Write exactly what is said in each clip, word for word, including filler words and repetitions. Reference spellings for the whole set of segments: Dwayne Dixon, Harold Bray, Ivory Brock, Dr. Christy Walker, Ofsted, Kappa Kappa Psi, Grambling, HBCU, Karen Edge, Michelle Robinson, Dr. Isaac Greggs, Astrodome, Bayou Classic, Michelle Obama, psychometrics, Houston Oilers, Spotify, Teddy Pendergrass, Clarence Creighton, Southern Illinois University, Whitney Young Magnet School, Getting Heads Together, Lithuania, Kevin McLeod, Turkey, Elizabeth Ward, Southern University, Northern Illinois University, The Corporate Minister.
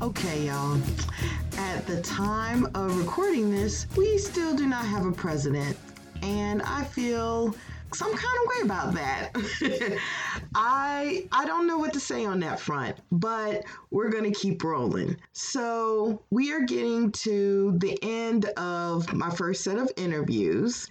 Okay, y'all. At the time of recording this, we still do not have a president, and I feel some kind of way about that. I I don't know what to say on that front, but we're going to keep rolling. So we are getting to the end of my first set of interviews.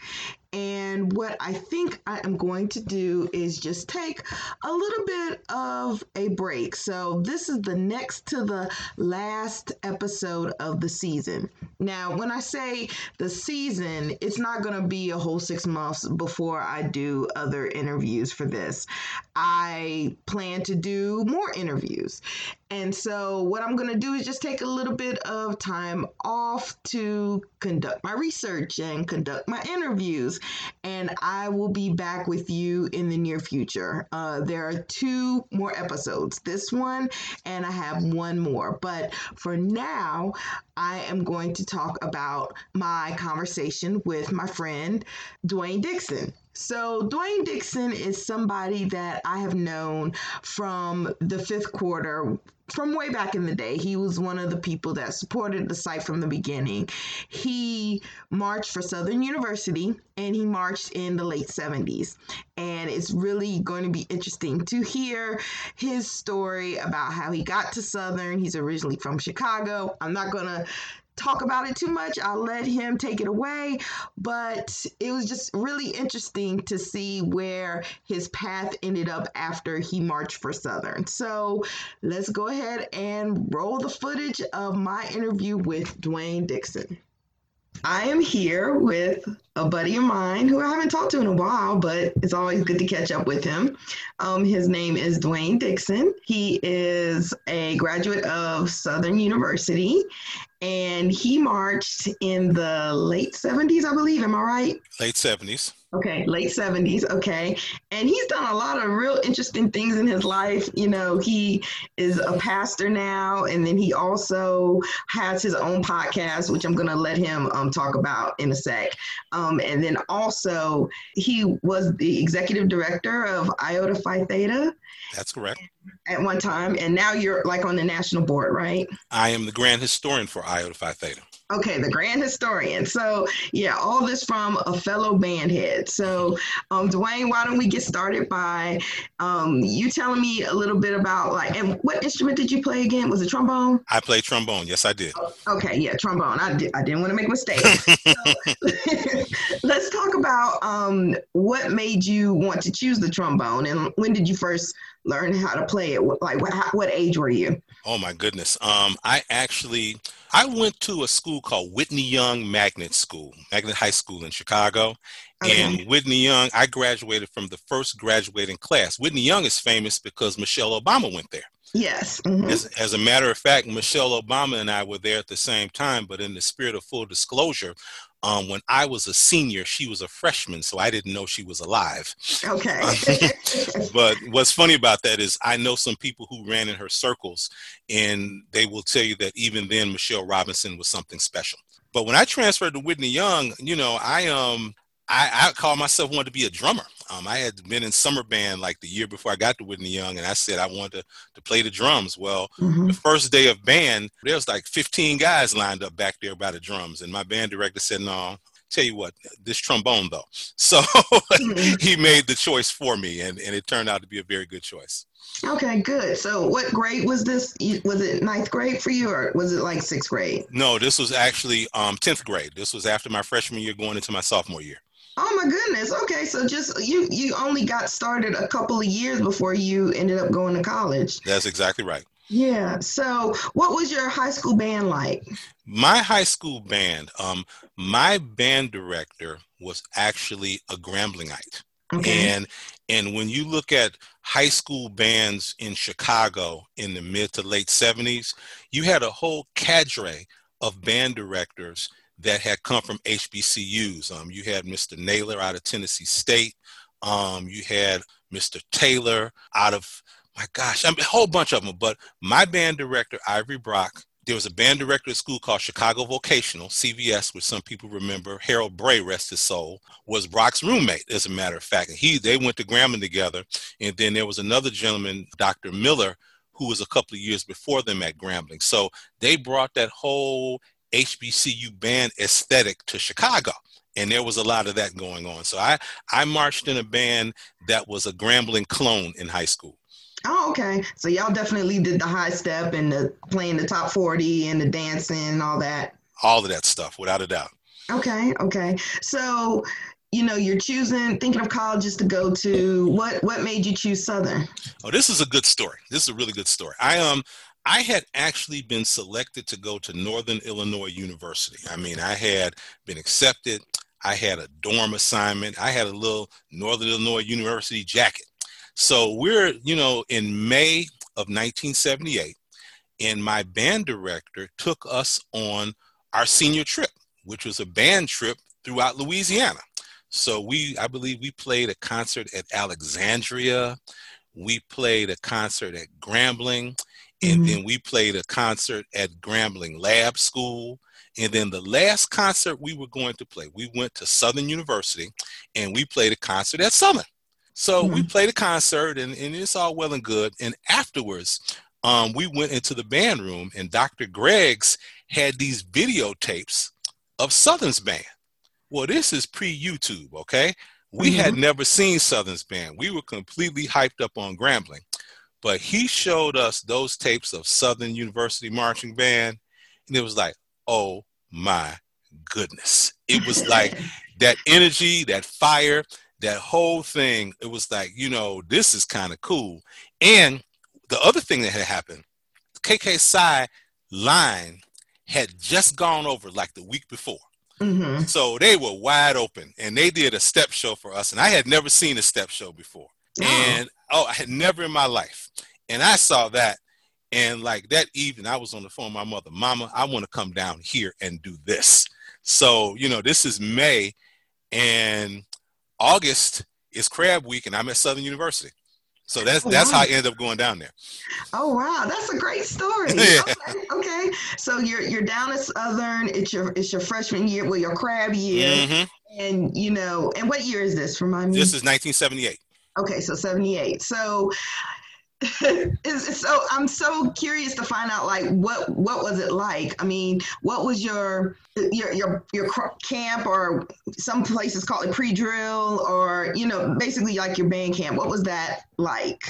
And what I think I am going to do is just take a little bit of a break. So this is the next to the last episode of the season. Now, when I say the season, it's not going to be a whole six months before I do other interviews for this. I plan to do more interviews. And so what I'm going to do is just take a little bit of time off to conduct my research and conduct my interviews. And I will be back with you in the near future. Uh, there are two more episodes, this one, and I have one more. But for now, I am going to talk about my conversation with my friend, Dwayne Dixon. So Dwayne Dixon is somebody that I have known from the fifth quarter, from way back in the day. He was one of the people that supported the site from the beginning. He marched for Southern University, and he marched in the late seventies. And it's really going to be interesting to hear his story about how he got to Southern. He's originally from Chicago. I'm not going to talk about it too much. I'll let him take it away, but it was just really interesting to see where his path ended up after he marched for Southern. So let's go ahead and roll the footage of my interview with Dwayne Dixon. I am here with a buddy of mine who I haven't talked to in a while, but it's always good to catch up with him. Um, his name is Dwayne Dixon. He is a graduate of Southern University, and he marched in the late seventies, I believe. Am I right? Late seventies. Okay, late seventies. Okay. And he's done a lot of real interesting things in his life. You know, he is a pastor now, and then he also has his own podcast, which I'm going to let him um, talk about in a sec. Um, and then also, he was the executive director of Iota Phi Theta. That's correct. At one time. And now you're like on the national board, right? I am the grand historian for Iota Phi Theta. Okay, the grand historian. So, yeah, all this from a fellow bandhead. So, um, Dwayne, why don't we get started by um, you telling me a little bit about, like, and what instrument did you play again? Was it trombone? I played trombone. Yes, I did. Okay, yeah, trombone. I, did, I didn't want to make a mistake. So, let's talk about um, what made you want to choose the trombone, and when did you first learn how to play it? Like, what, how, what age were you? Oh, my goodness. Um, I actually... I went to a school called Whitney Young Magnet School, Magnet High School in Chicago. Okay. And Whitney Young, I graduated from the first graduating class. Whitney Young is famous because Michelle Obama went there. Yes. Mm-hmm. As, as a matter of fact, Michelle Obama and I were there at the same time, but in the spirit of full disclosure, Um, when I was a senior, she was a freshman, so I didn't know she was alive. Okay. But what's funny about that is I know some people who ran in her circles, and they will tell you that even then, Michelle Robinson was something special. But when I transferred to Whitney Young, you know, I um I, I called myself wanted to be a drummer. Um, I had been in summer band like the year before I got to Whitney Young, and I said I wanted to, to play the drums. Well, mm-hmm. The first day of band, there was like fifteen guys lined up back there by the drums, and my band director said, no, tell you what, this trombone, though. So he made the choice for me, and, and it turned out to be a very good choice. Okay, good. So what grade was this? Was it ninth grade for you, or was it like sixth grade? No, this was actually um, tenth grade. This was after my freshman year going into my sophomore year. Oh my goodness. Okay. So just you, you only got started a couple of years before you ended up going to college. That's exactly right. Yeah. So what was your high school band like? My high school band, um, my band director was actually a Gramblingite. Okay. And, and when you look at high school bands in Chicago in the mid to late seventies, you had a whole cadre of band directors that had come from H B C Us. Um, you had Mister Naylor out of Tennessee State. Um, you had Mister Taylor out of, my gosh, I mean, a whole bunch of them. But my band director, Ivory Brock, there was a band director at school called Chicago Vocational, C V S, which some people remember. Harold Bray, rest his soul, was Brock's roommate, as a matter of fact. And he, they went to Grambling together. And then there was another gentleman, Doctor Miller, who was a couple of years before them at Grambling. So they brought that whole H B C U band aesthetic to Chicago. And there was a lot of that going on. So I, I marched in a band that was a Grambling clone in high school. Oh, okay. So y'all definitely did the high step and the playing the top forty and the dancing and all that. All of that stuff, without a doubt. Okay. Okay. So, you know, you're choosing, thinking of colleges to go to. What, what made you choose Southern? Oh, this is a good story. This is a really good story. I, um, I had actually been selected to go to Northern Illinois University. I mean, I had been accepted. I had a dorm assignment. I had a little Northern Illinois University jacket. So we're, you know, in May of nineteen seventy-eight, and my band director took us on our senior trip, which was a band trip throughout Louisiana. So we, I believe we played a concert at Alexandria. We played a concert at Grambling, and mm-hmm. then we played a concert at Grambling Lab School. And then the last concert we were going to play, we went to Southern University, and we played a concert at Southern. So mm-hmm. we played a concert, and, and it's all well and good. And afterwards, um, we went into the band room, and Doctor Greggs had these videotapes of Southern's band. Well, this is pre-YouTube, okay? We mm-hmm. had never seen Southern's band. We were completely hyped up on Grambling. But he showed us those tapes of Southern University Marching Band, and it was like, oh, my goodness. It was like that energy, that fire, that whole thing. It was like, you know, this is kind of cool. And the other thing that had happened, the K K Psi line had just gone over like the week before. Mm-hmm. So they were wide open, and they did a step show for us. And I had never seen a step show before. Oh. And oh, I had never in my life. And I saw that. And like that evening, I was on the phone with my mother, Mama, I want to come down here and do this. So, you know, this is May, and August is Crab Week, and I'm at Southern University. So that's oh, that's wow. how I ended up going down there. Oh, wow. That's a great story. yeah. okay, okay. So you're you're down at Southern. It's your it's your freshman year, well, your crab year. Mm-hmm. And, you know, and what year is this? Remind me. This is nineteen seventy-eight. Okay, so seventy-eight. So so I'm so curious to find out, like, what what was it like? I mean, what was your your your, your camp, or some places call it pre-drill, or, you know, basically like your band camp? What was that like?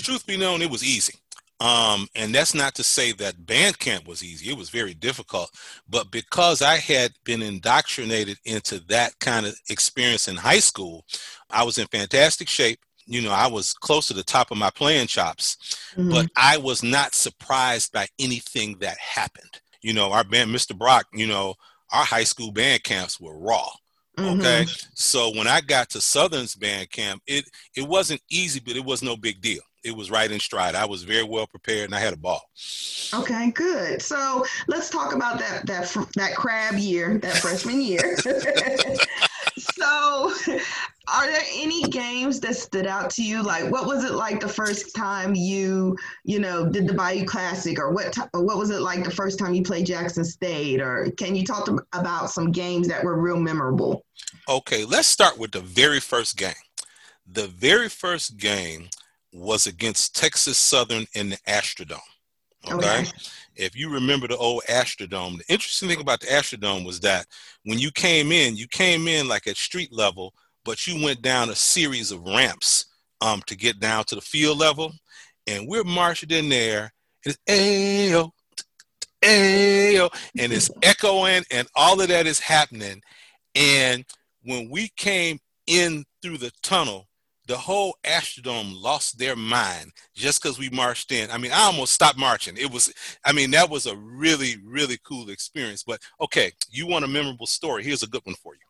Truth be known, it was easy. Um, and that's not to say that band camp was easy. It was very difficult. But because I had been indoctrinated into that kind of experience in high school, I was in fantastic shape. You know, I was close to the top of my playing chops, mm-hmm. but I was not surprised by anything that happened. You know, our band, Mister Brock, you know, our high school band camps were raw. Mm-hmm. Okay. So when I got to Southern's band camp, it, it wasn't easy, but it was no big deal. It was right in stride. I was very well prepared, and I had a ball. Okay, good. So let's talk about that that that crab year, that freshman year. So are there any games that stood out to you? Like, what was it like the first time you, you know, did the Bayou Classic, or what t- or what was it like the first time you played Jackson State? Or can you talk to, about some games that were real memorable? Okay, let's start with the very first game. The very first game was against Texas Southern in the Astrodome. Okay? okay. If you remember the old Astrodome, the interesting thing about the Astrodome was that when you came in, you came in like at street level, but you went down a series of ramps um, to get down to the field level. And we're marching in there. It's ayo, ayo, and it's echoing, and all of that is happening. And when we came in through the tunnel, the whole Astrodome lost their mind just because we marched in. I mean, I almost stopped marching. It was, I mean, that was a really, really cool experience. But, okay, you want a memorable story. Here's a good one for you.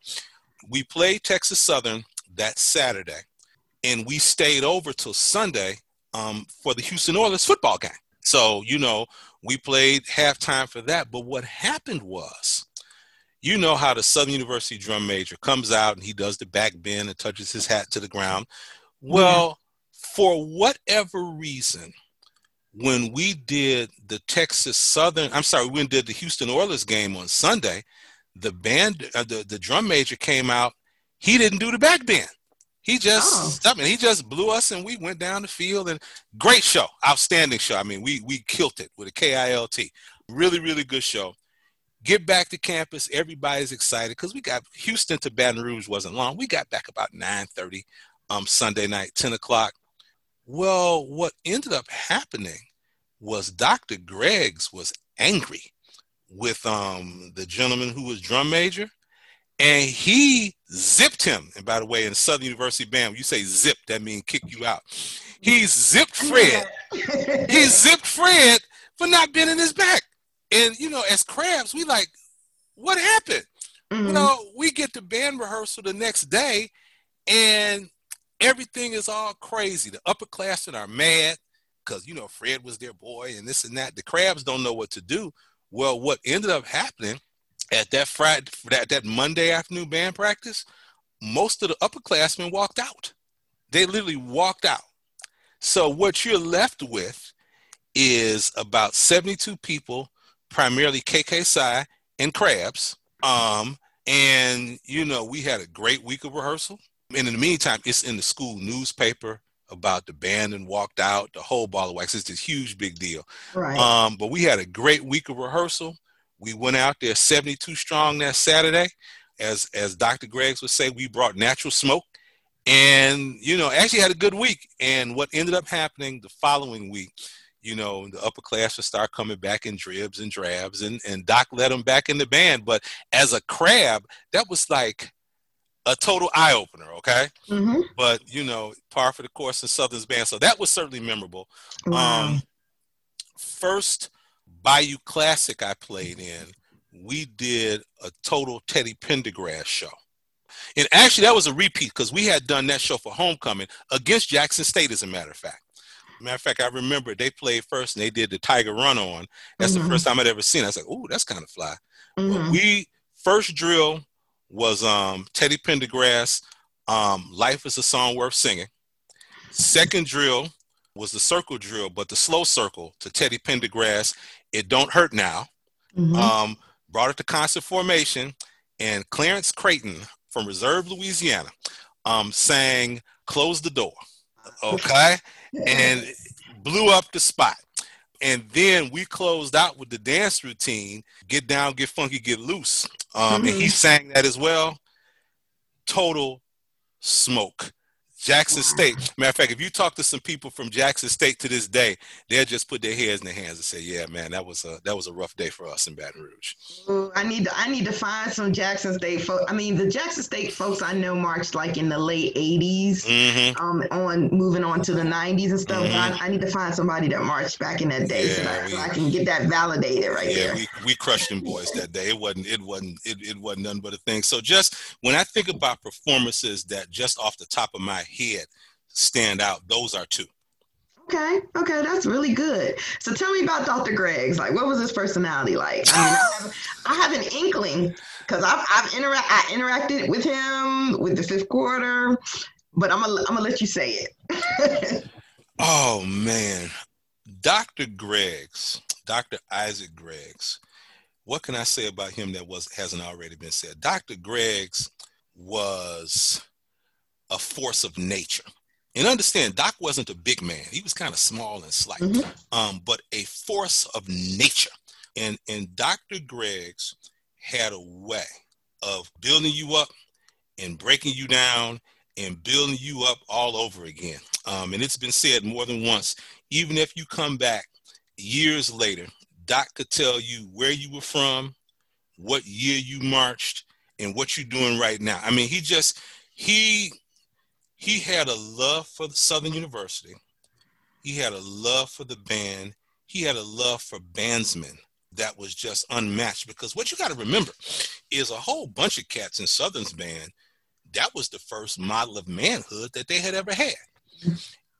We played Texas Southern that Saturday, and we stayed over till Sunday um, for the Houston Oilers football game. So, you know, we played halftime for that. But what happened was, you know how the Southern University drum major comes out and he does the back bend and touches his hat to the ground. Well, for whatever reason, when we did the Texas Southern, I'm sorry, when we did the Houston Oilers game on Sunday, the band, uh, the, the drum major came out. He didn't do the back bend. He just, oh. I mean, he just blew us, and we went down the field, and great show, outstanding show. I mean, we we killed it with a K I L T. Really, really good show. Get back to campus. Everybody's excited because we got Houston to Baton Rouge wasn't long. We got back about nine thirty um, Sunday night, ten o'clock. Well, what ended up happening was Doctor Greggs was angry with um, the gentleman who was drum major. And he zipped him. And by the way, in Southern University band, when you say zip, that means kick you out. He zipped Fred. He zipped Fred for not bending his back. And, you know, as crabs, we like, what happened? Mm-hmm. You know, we get to band rehearsal the next day, and everything is all crazy. The upperclassmen are mad because, you know, Fred was their boy and this and that. The crabs don't know what to do. Well, what ended up happening at that Friday, that, that Monday afternoon band practice, most of the upperclassmen walked out. They literally walked out. So what you're left with is about seventy-two people, primarily K K Psi and crabs. Um, and, you know, we had a great week of rehearsal. And in the meantime, it's in the school newspaper about the band and walked out, the whole ball of wax. It's this huge, big deal. Right. Um, but we had a great week of rehearsal. We went out there seventy-two strong that Saturday. As as Doctor Greggs would say, we brought natural smoke. And, you know, actually had a good week. And what ended up happening the following week, you know, the upperclassmen start coming back in dribs and drabs. And, and Doc let them back in the band. But as a crab, that was like a total eye-opener, okay? Mm-hmm. But, you know, par for the course in Southern's band. So that was certainly memorable. Wow. Um, first Bayou Classic I played in, we did a total Teddy Pendergrass show. And actually, that was a repeat because we had done that show for homecoming against Jackson State, as a matter of fact. Matter of fact, I remember they played first and they did the Tiger Run on. That's mm-hmm. the first time I'd ever seen it. I was like, ooh, that's kind of fly. Mm-hmm. But we, first drill was um, Teddy Pendergrass, um, Life is a Song Worth Singing. Second drill was the circle drill, but the slow circle to Teddy Pendergrass, It Don't Hurt Now. Mm-hmm. Um, brought it to concert formation, and Clarence Creighton from Reserve, Louisiana, um, sang Close the Door, okay? And blew up the spot. And then we closed out with the dance routine, Get Down, Get Funky, Get Loose. Um, mm-hmm. And he sang that as well. Total smoke. Jackson wow. State. Matter of fact, if you talk to some people from Jackson State to this day, they'll just put their heads in their hands and say, "Yeah, man, that was a that was a rough day for us in Baton Rouge." Ooh, I need to I need to find some Jackson State folks. I mean, the Jackson State folks I know marched like in the late eighties, mm-hmm. um, on moving on to the nineties and stuff. Mm-hmm. I, I need to find somebody that marched back in that day, yeah, so, that, we, so I can get that validated right yeah, there. Yeah, we, we crushed them boys that day. It wasn't it wasn't it, it wasn't nothing but a thing. So just when I think about performances that just off the top of my head stand out, those are two. Okay, okay, that's really good. So tell me about Doctor Greggs. Like, what was his personality like? I mean, I, have, I have an inkling because I've I've intera- I interacted with him with the fifth quarter, but I'm gonna I'm gonna let you say it. Oh man, Doctor Greggs, Doctor Isaac Greggs. What can I say about him that was hasn't already been said? Doctor Greggs was a force of nature. And understand, Doc wasn't a big man. He was kind of small and slight, mm-hmm. um, but a force of nature. And, and Doctor Greggs had a way of building you up and breaking you down and building you up all over again. Um, and it's been said more than once, even if you come back years later, Doc could tell you where you were from, what year you marched, and what you're doing right now. I mean, he just, he... He had a love for the Southern University. He had a love for the band. He had a love for bandsmen that was just unmatched, because what you got to remember is a whole bunch of cats in Southern's band, that was the first model of manhood that they had ever had.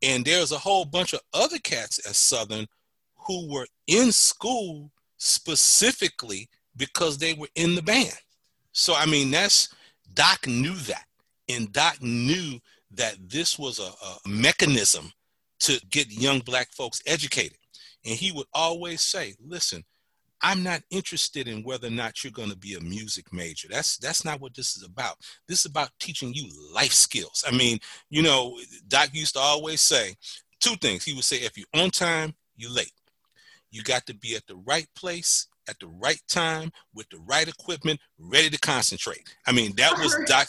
And there's a whole bunch of other cats at Southern who were in school specifically because they were in the band. So, I mean, that's, Doc knew that. And Doc knew that this was a, a mechanism to get young Black folks educated. And he would always say, listen, I'm not interested in whether or not you're going to be a music major. That's that's not what this is about. This is about teaching you life skills. I mean, you know, Doc used to always say two things. He would say, if you're on time, you're late. You got to be at the right place at the right time with the right equipment, ready to concentrate. I mean, that was Doc.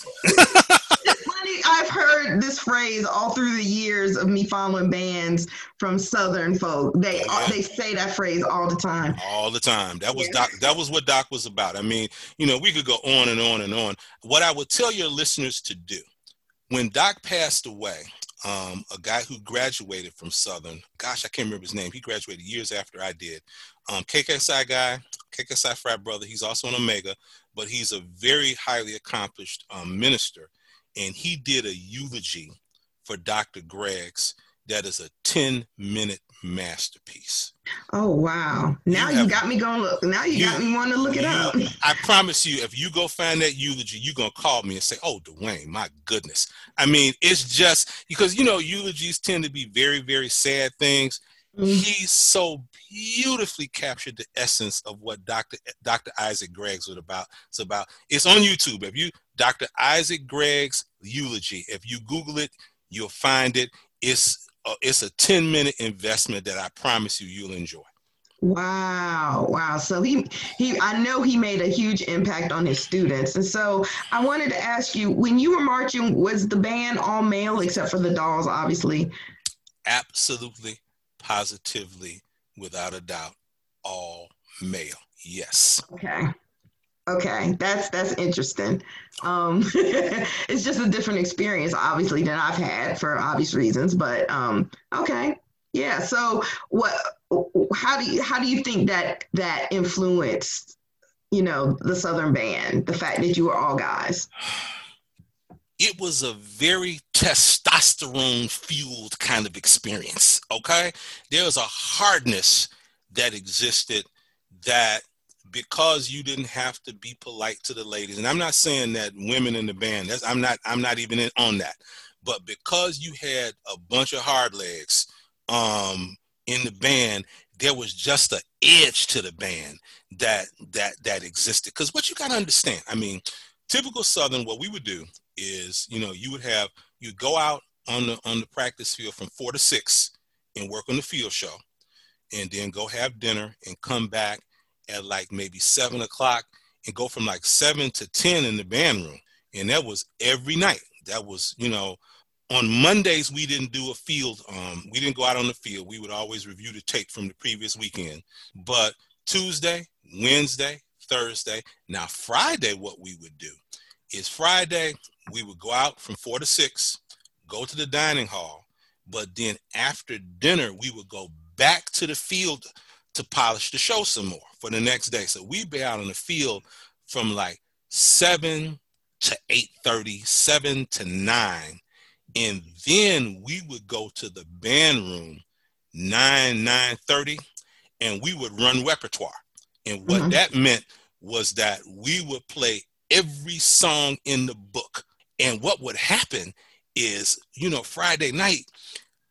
I've heard this phrase all through the years of me following bands from Southern folk. They yeah. they say that phrase all the time. All the time. That was yeah. Doc. That was what Doc was about. I mean, you know, we could go on and on and on. What I would tell your listeners to do, when Doc passed away, um, a guy who graduated from Southern, gosh, I can't remember his name. He graduated years after I did. Um, K K S I guy, K K S I frat brother. He's also an Omega, but he's a very highly accomplished um, minister. And he did a eulogy for Doctor Greggs that is a ten-minute masterpiece. Oh, wow. Now you, have, you got me going to look. Now you, you got me wanting to look it you, up. I promise you, if you go find that eulogy, you're going to call me and say, oh, Dwayne, my goodness. I mean, it's just because, you know, eulogies tend to be very, very sad things. Mm-hmm. He so beautifully captured the essence of what Doctor Doctor Isaac Greggs was about. It's about. It's on YouTube. If you Doctor Isaac Greggs eulogy, if you Google it, you'll find it. It's a, it's a ten minute investment that I promise you you'll enjoy. Wow. Wow. So he, he, I know he made a huge impact on his students. And so I wanted to ask you, when you were marching, was the band all male except for the dolls, obviously? Absolutely. Positively, without a doubt, all male. Yes. Okay. Okay. That's that's interesting. Um, it's just a different experience, obviously, than I've had for obvious reasons. But um, okay. Yeah. So, what? How do you how do you think that that influenced, you know, the Southern band, the fact that you were all guys? It was a very testosterone-fueled kind of experience, okay? There was a hardness that existed that because you didn't have to be polite to the ladies, and I'm not saying that women in the band, that's, I'm not I'm not even in, on that, but because you had a bunch of hard legs um, in the band, there was just an edge to the band that, that, that existed. Because what you got to understand, I mean, typical Southern, what we would do is, you know, you would have, you go out on the on the practice field from four to six and work on the field show and then go have dinner and come back at like maybe seven o'clock and go from like seven to ten in the band room. And that was every night. That was, you know, on Mondays, we didn't do a field. Um, we didn't go out on the field. We would always review the tape from the previous weekend. But Tuesday, Wednesday, Thursday. Now, Friday, what we would do is Friday, we would go out from four to six, go to the dining hall, but then after dinner, we would go back to the field to polish the show some more for the next day. So we'd be out on the field from like seven to eight thirty, seven to nine. And then we would go to the band room, nine, nine thirty, and we would run repertoire. And what mm-hmm. that meant was that we would play every song in the book. And what would happen is, you know, Friday night,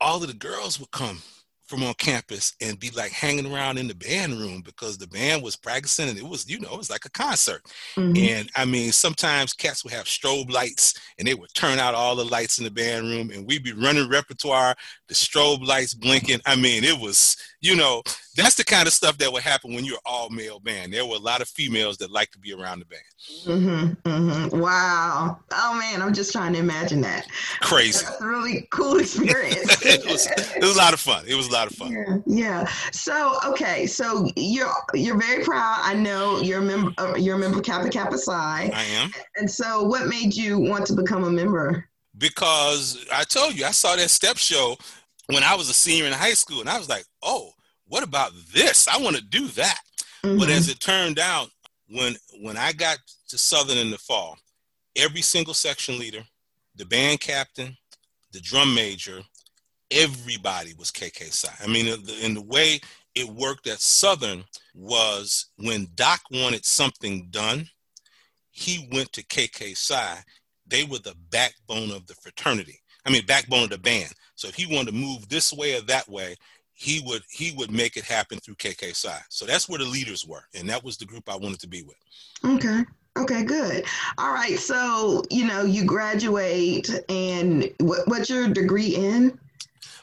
all of the girls would come from on campus and be like hanging around in the band room because the band was practicing and it was, you know, it was like a concert. Mm-hmm. And I mean, sometimes cats would have strobe lights and they would turn out all the lights in the band room and we'd be running repertoire, the strobe lights blinking. I mean, it was, you know, that's the kind of stuff that would happen when you're all male band. There were a lot of females that like to be around the band. Mm-hmm, mm-hmm. Wow. Oh man, I'm just trying to imagine that. Crazy. That's a really cool experience. it, was, it was a lot of fun. It was a lot of fun. Yeah. yeah. So, okay. So you're, you're very proud. I know you're a member, uh, you're a member of Kappa Kappa Psi. I am. And so what made you want to become a member? Because I told you, I saw that step show when I was a senior in high school and I was like, oh, what about this? I want to do that. Mm-hmm. But as it turned out, when when I got to Southern in the fall, every single section leader, the band captain, the drum major, everybody was K K Psi. I mean, in the way it worked at Southern was when Doc wanted something done, he went to K K Psi. They were the backbone of the fraternity. I mean, backbone of the band. So if he wanted to move this way or that way, he would he would make it happen through K K Psi. So that's where the leaders were, and that was the group I wanted to be with. Okay. Okay, good. All right. So, you know, you graduate, and what, what's your degree in?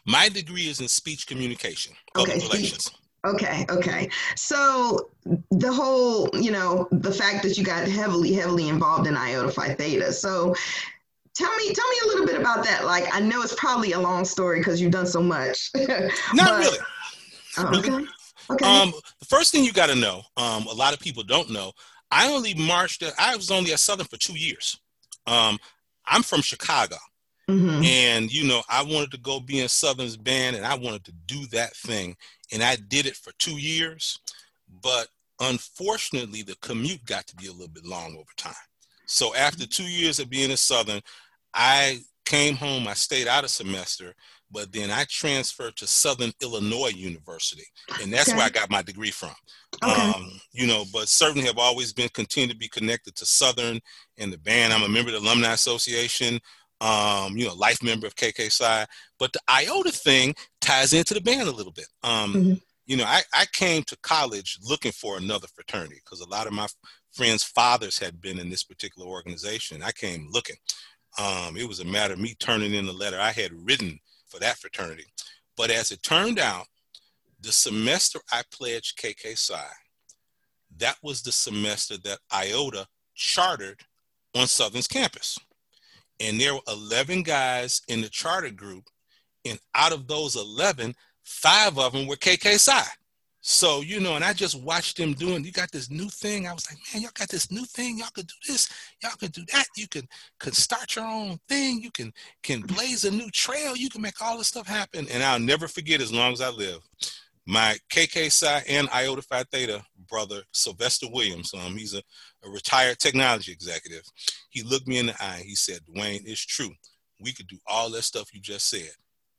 My degree is in speech communication, public okay, relations. Okay, okay. So the whole, you know, the fact that you got heavily, heavily involved in Iota Phi Theta. So tell me, tell me a little bit about that. Like, I know it's probably a long story because you've done so much. Not but, really. Oh, okay. Okay. Um, the first thing you got to know, um, a lot of people don't know, I only marched, at, I was only at Southern for two years. Um, I'm from Chicago. Mm-hmm. And, you know, I wanted to go be in Southern's band, and I wanted to do that thing. And I did it for two years. But unfortunately, the commute got to be a little bit long over time. So after two years of being in Southern, I came home, I stayed out a semester, but then I transferred to Southern Illinois University, and that's okay. where I got my degree from. Okay. Um, you know, but certainly have always been continued to be connected to Southern and the band. I'm a member of the Alumni Association, um, you know, life member of K K Psi, but the Iota thing ties into the band a little bit. Um, mm-hmm. You know, I, I came to college looking for another fraternity because a lot of my f- friends' fathers had been in this particular organization. I came looking. Um, it was a matter of me turning in the letter I had written for that fraternity. But as it turned out, the semester I pledged K K Psi, that was the semester that Iota chartered on Southern's campus. And there were eleven guys in the charter group. And out of those eleven, five of them were K K Psi. So, you know, and I just watched them doing, you got this new thing. I was like, man, y'all got this new thing. Y'all could do this. Y'all could do that. You could, could start your own thing. You can, can blaze a new trail. You can make all this stuff happen. And I'll never forget, as long as I live, my K K Psi and Iota Phi Theta brother, Sylvester Williams. Um, he's a, a retired technology executive. He looked me in the eye. He said, Dwayne, it's true. We could do all that stuff you just said,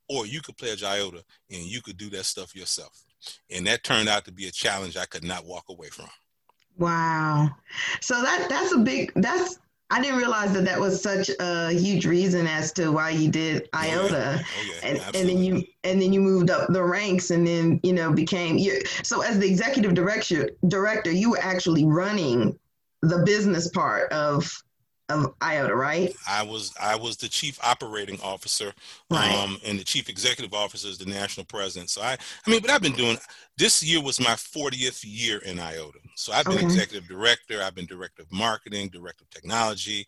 or you could pledge Iota and you could do that stuff yourself. And that turned out to be a challenge I could not walk away from. Wow. So that that's a big, that's, I didn't realize that that was such a huge reason as to why you did Iota. Oh, yeah. Oh, yeah. And, and then you, and then you moved up the ranks and then, you know, became, you. So as the executive director, director, you were actually running the business part of of Iota, right? I was I was the chief operating officer, right. um, and the chief executive officer is the national president. So I, I mean, but I've been doing, this year was my fortieth year in Iota. So I've been okay. executive director, I've been director of marketing, director of technology.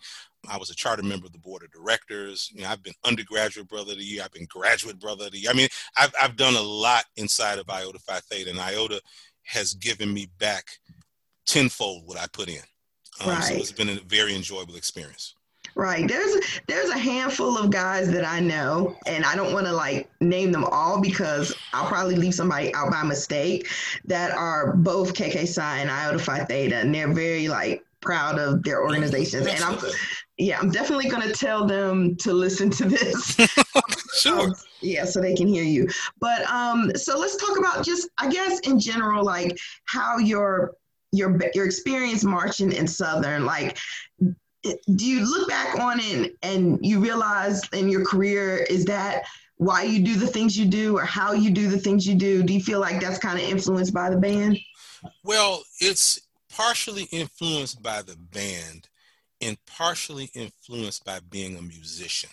I was a charter member of the board of directors. You know, I've been undergraduate brother of the year, I've been graduate brother of the year. I mean, I've, I've done a lot inside of Iota Phi Theta, and Iota has given me back tenfold what I put in. Um, right. So it's been a very enjoyable experience. Right. There's there's a handful of guys that I know, and I don't want to like name them all because I'll probably leave somebody out by mistake, that are both K K Psi and Iota Phi Theta, and they're very like proud of their organizations. And I'm yeah, I'm definitely going to tell them to listen to this. Sure. Um, yeah, so they can hear you. But um, so let's talk about just, I guess, in general, like how your your your experience marching in Southern, like, do you look back on it and you realize in your career, is that why you do the things you do or how you do the things you do? Do you feel like that's kind of influenced by the band? Well, it's partially influenced by the band and partially influenced by being a musician,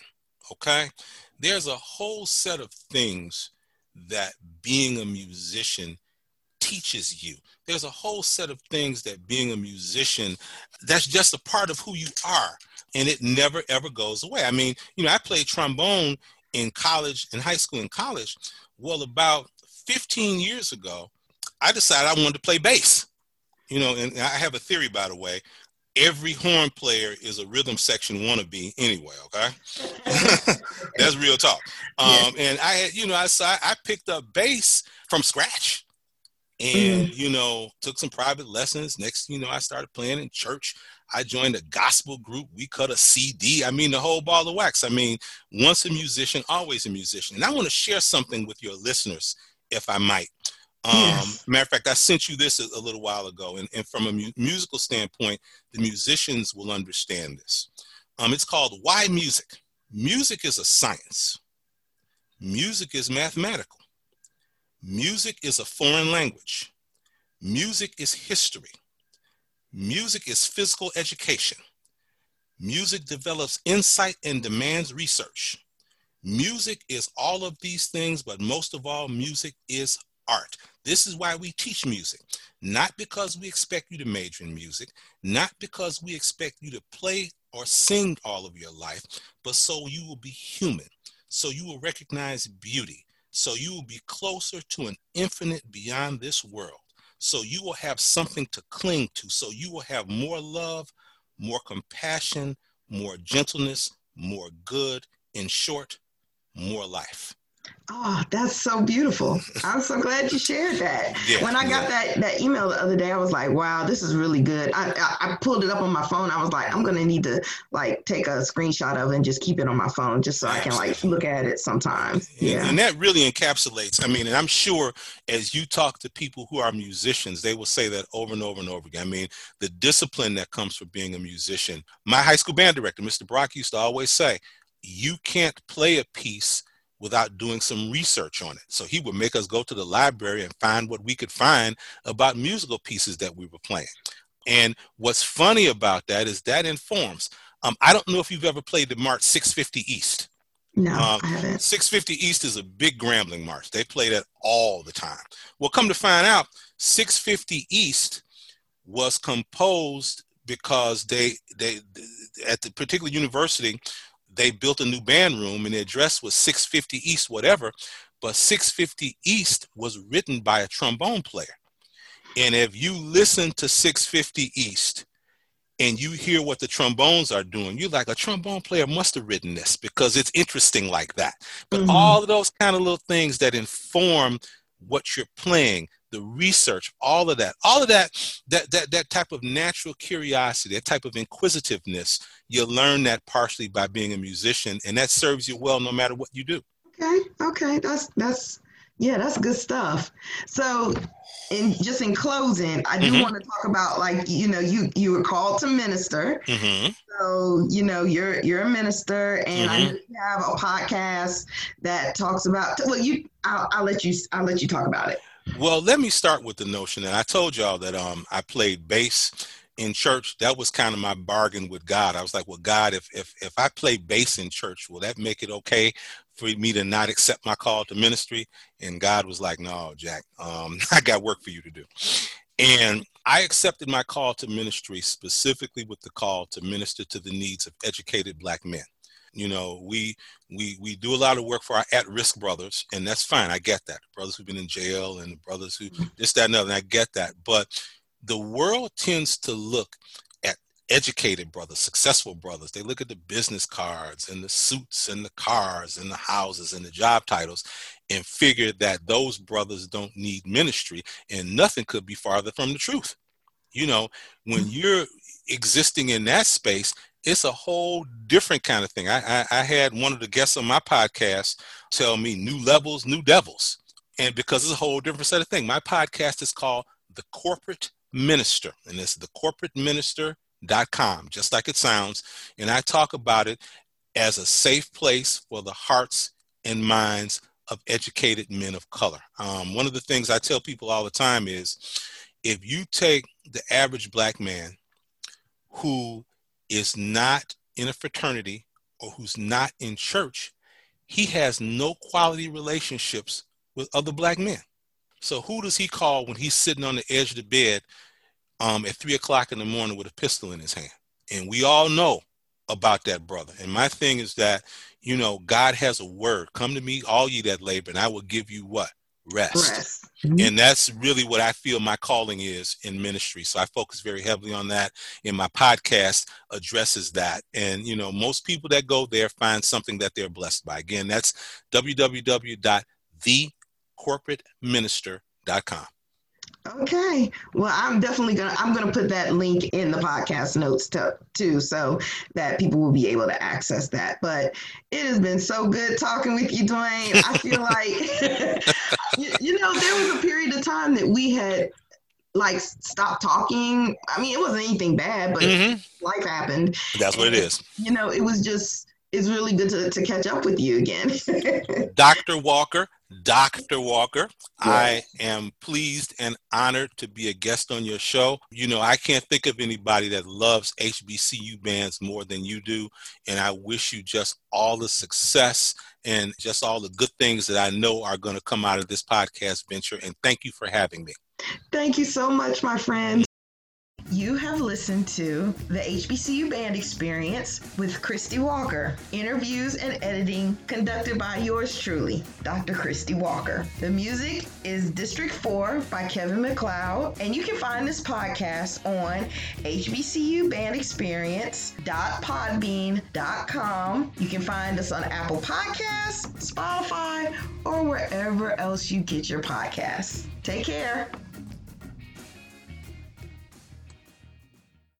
okay? There's a whole set of things that being a musician teaches you. There's a whole set of things that being a musician, that's just a part of who you are, and it never ever goes away. I mean, you know, I played trombone in college, in high school and college. Well, about fifteen years ago, I decided I wanted to play bass. You know, and I have a theory, by the way. Every horn player is a rhythm section wannabe anyway, okay? That's real talk. Um, yeah. And I had, you know, I saw, I picked up bass from scratch. And, mm-hmm. you know, took some private lessons. Next, you know, I started playing in church. I joined a gospel group. We cut a C D. I mean, the whole ball of wax. I mean, once a musician, always a musician. And I want to share something with your listeners, if I might. Um, yes. Matter of fact, I sent you this a, a little while ago. And, and from a mu- musical standpoint, the musicians will understand this. Um, it's called Why Music? Music is a science. Music is mathematical. Music is a foreign language. Music is history. Music is physical education. Music develops insight and demands research. Music is all of these things, but most of all, music is art. This is why we teach music, not because we expect you to major in music, not because we expect you to play or sing all of your life, but so you will be human, so you will recognize beauty, so you will be closer to an infinite beyond this world, so you will have something to cling to, so you will have more love, more compassion, more gentleness, more good, in short, more life. Oh, that's so beautiful. I'm so glad you shared that. Yeah, when I got yeah. that, that email the other day, I was like, wow, this is really good. I, I, I pulled it up on my phone. I was like, I'm going to need to like take a screenshot of it and just keep it on my phone just so Absolutely. I can like look at it sometimes. And, yeah. and that really encapsulates, I mean, and I'm sure as you talk to people who are musicians, they will say that over and over and over again. I mean, the discipline that comes from being a musician. My high school band director, Mister Brock, used to always say, you can't play a piece without doing some research on it. So he would make us go to the library and find what we could find about musical pieces that we were playing. And what's funny about that is that informs. Um, I don't know if you've ever played the March six fifty East. No, um, I haven't. six fifty East is a big Grambling march. They play that all the time. Well, come to find out, six fifty East was composed because they, they at the particular university, they built a new band room and the address was six fifty East, whatever, but six fifty East was written by a trombone player. And if you listen to six fifty East and you hear what the trombones are doing, you're like, a trombone player must have written this because it's interesting like that. But mm-hmm. all of those kind of little things that inform what you're playing, the research, all of that, all of that, that, that, that type of natural curiosity, that type of inquisitiveness, you learn that partially by being a musician, and that serves you well no matter what you do. Okay. Okay. That's, that's, yeah, that's good stuff. So in just in closing, I do mm-hmm. want to talk about, like, you know, you, you were called to minister. Mm-hmm. So, you know, you're, you're a minister, and mm-hmm. I know you have a podcast that talks about, well, you, I'll, I'll let you, I'll let you talk about it. Well, let me start with the notion that I told y'all that um, I played bass in church. That was kind of my bargain with God. I was like, well, God, if if if I play bass in church, will that make it okay for me to not accept my call to ministry? And God was like, no, Jack, um, I got work for you to do. And I accepted my call to ministry specifically with the call to minister to the needs of educated Black men. You know, we we we do a lot of work for our at-risk brothers, and that's fine. I get that. Brothers who've been in jail and brothers who this, that, and other, and I get that. But the world tends to look at educated brothers, successful brothers. They look at the business cards and the suits and the cars and the houses and the job titles and figure that those brothers don't need ministry, and nothing could be farther from the truth. You know, when you're existing in that space, it's a whole different kind of thing. I, I, I had one of the guests on my podcast tell me new levels, new devils. And because it's a whole different set of things, my podcast is called The Corporate Minister. And it's the corporate minister dot com, just like it sounds. And I talk about it as a safe place for the hearts and minds of educated men of color. Um, one of the things I tell people all the time is, if you take the average Black man who is not in a fraternity or who's not in church, he has no quality relationships with other Black men. So who does he call when he's sitting on the edge of the bed um, at three o'clock in the morning with a pistol in his hand? And we all know about that brother. And my thing is that, you know, God has a word. Come to me, all ye that labor, and I will give you what? Rest. Rest. Mm-hmm. And that's really what I feel my calling is in ministry. So I focus very heavily on that, and my podcast addresses that. And, you know, most people that go there find something that they're blessed by. Again, that's w w w dot the corporate minister dot com. Okay. Well, I'm definitely going to, I'm going to put that link in the podcast notes to, too, so that people will be able to access that. But it has been so good talking with you, Dwayne. I feel like, you, you know, there was a period of time that we had like stopped talking. I mean, it wasn't anything bad, but mm-hmm. life happened. That's what it is. You know, it was just, it's really good to, to catch up with you again. Doctor Walker, Doctor Walker, yeah. I am pleased and honored to be a guest on your show. You know, I can't think of anybody that loves H B C U bands more than you do. And I wish you just all the success and just all the good things that I know are going to come out of this podcast venture. And thank you for having me. Thank you so much, my friend. You have listened to the H B C U Band Experience with Christy Walker. Interviews and editing conducted by yours truly, Doctor Christy Walker. The music is District four by Kevin McLeod. And you can find this podcast on H B C U band experience dot podbean dot com. You can find us on Apple Podcasts, Spotify, or wherever else you get your podcasts. Take care.